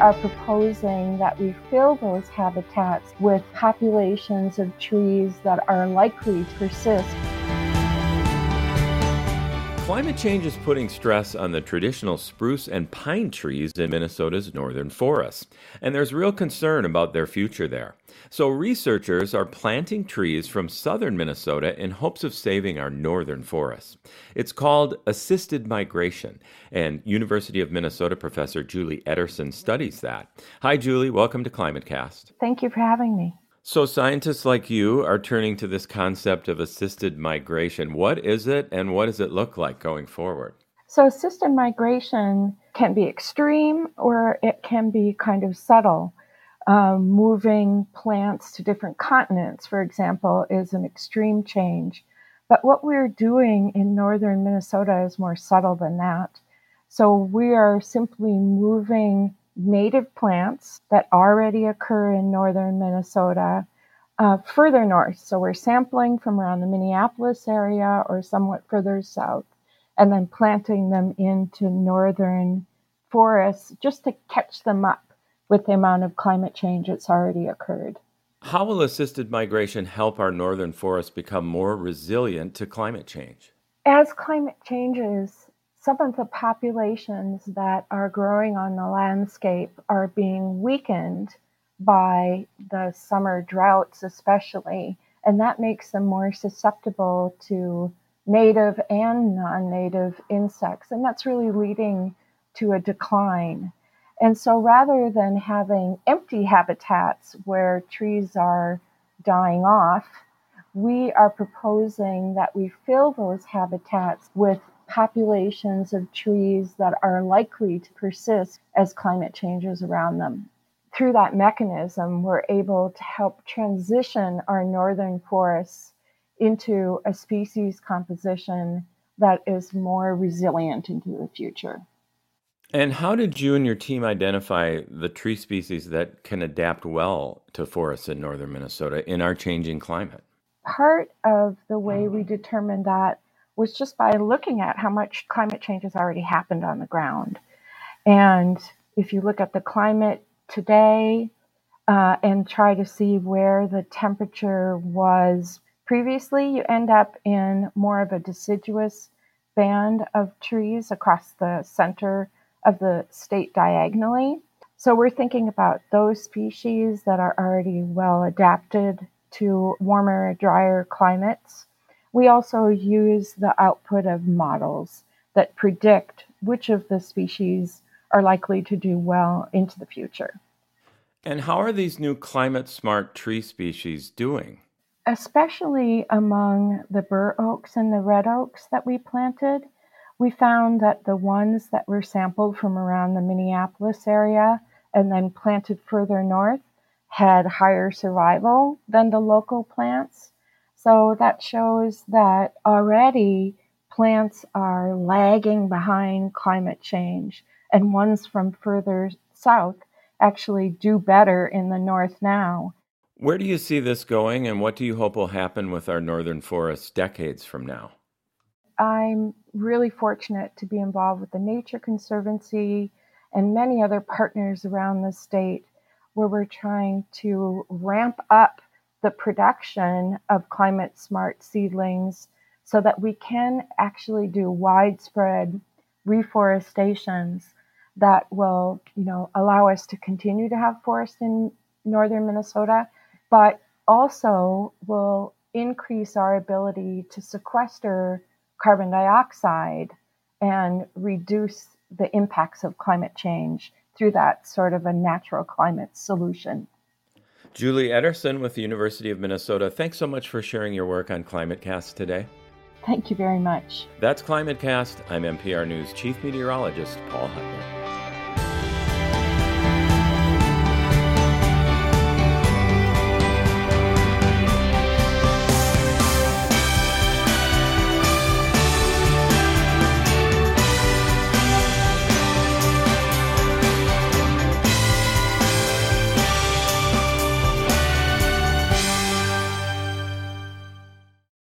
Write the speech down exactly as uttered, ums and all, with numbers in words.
are proposing that we fill those habitats with populations of trees that are likely to persist. Climate change is putting stress on the traditional spruce and pine trees in Minnesota's northern forests, and there's real concern about their future there. So researchers are planting trees from southern Minnesota in hopes of saving our northern forests. It's called assisted migration, and University of Minnesota professor Julie Etterson studies that. Hi, Julie. Welcome to ClimateCast. Thank you for having me. So scientists like you are turning to this concept of assisted migration. What is it, and what does it look like going forward? So assisted migration can be extreme, or it can be kind of subtle. Um, moving plants to different continents, for example, is an extreme change. But what we're doing in northern Minnesota is more subtle than that. So we are simply moving native plants that already occur in northern Minnesota uh, further north. So we're sampling from around the Minneapolis area or somewhat further south, and then planting them into northern forests just to catch them up with the amount of climate change that's already occurred. How will assisted migration help our northern forests become more resilient to climate change? As climate changes, some of the populations that are growing on the landscape are being weakened by the summer droughts especially, and that makes them more susceptible to native and non-native insects, and that's really leading to a decline. And so rather than having empty habitats where trees are dying off, we are proposing that we fill those habitats with populations of trees that are likely to persist as climate changes around them. Through that mechanism, we're able to help transition our northern forests into a species composition that is more resilient into the future. And how did you and your team identify the tree species that can adapt well to forests in northern Minnesota in our changing climate? Part of the way we determined that was just by looking at how much climate change has already happened on the ground. And if you look at the climate today uh, and try to see where the temperature was previously, you end up in more of a deciduous band of trees across the center of the state diagonally. So we're thinking about those species that are already well adapted to warmer, drier climates. We also use the output of models that predict which of the species are likely to do well into the future. And how are these new climate-smart tree species doing? Especially among the bur oaks and the red oaks that we planted, we found that the ones that were sampled from around the Minneapolis area and then planted further north had higher survival than the local plants. So that shows that already plants are lagging behind climate change, and ones from further south actually do better in the north now. Where do you see this going, and what do you hope will happen with our northern forests decades from now? I'm really fortunate to be involved with the Nature Conservancy and many other partners around the state where we're trying to ramp up the production of climate smart seedlings so that we can actually do widespread reforestations that will, you know, allow us to continue to have forests in northern Minnesota, but also will increase our ability to sequester carbon dioxide and reduce the impacts of climate change through that sort of a natural climate solution. Julie Etterson with the University of Minnesota, thanks so much for sharing your work on ClimateCast today. Thank you very much. That's ClimateCast. I'm M P R News Chief Meteorologist Paul Huttner.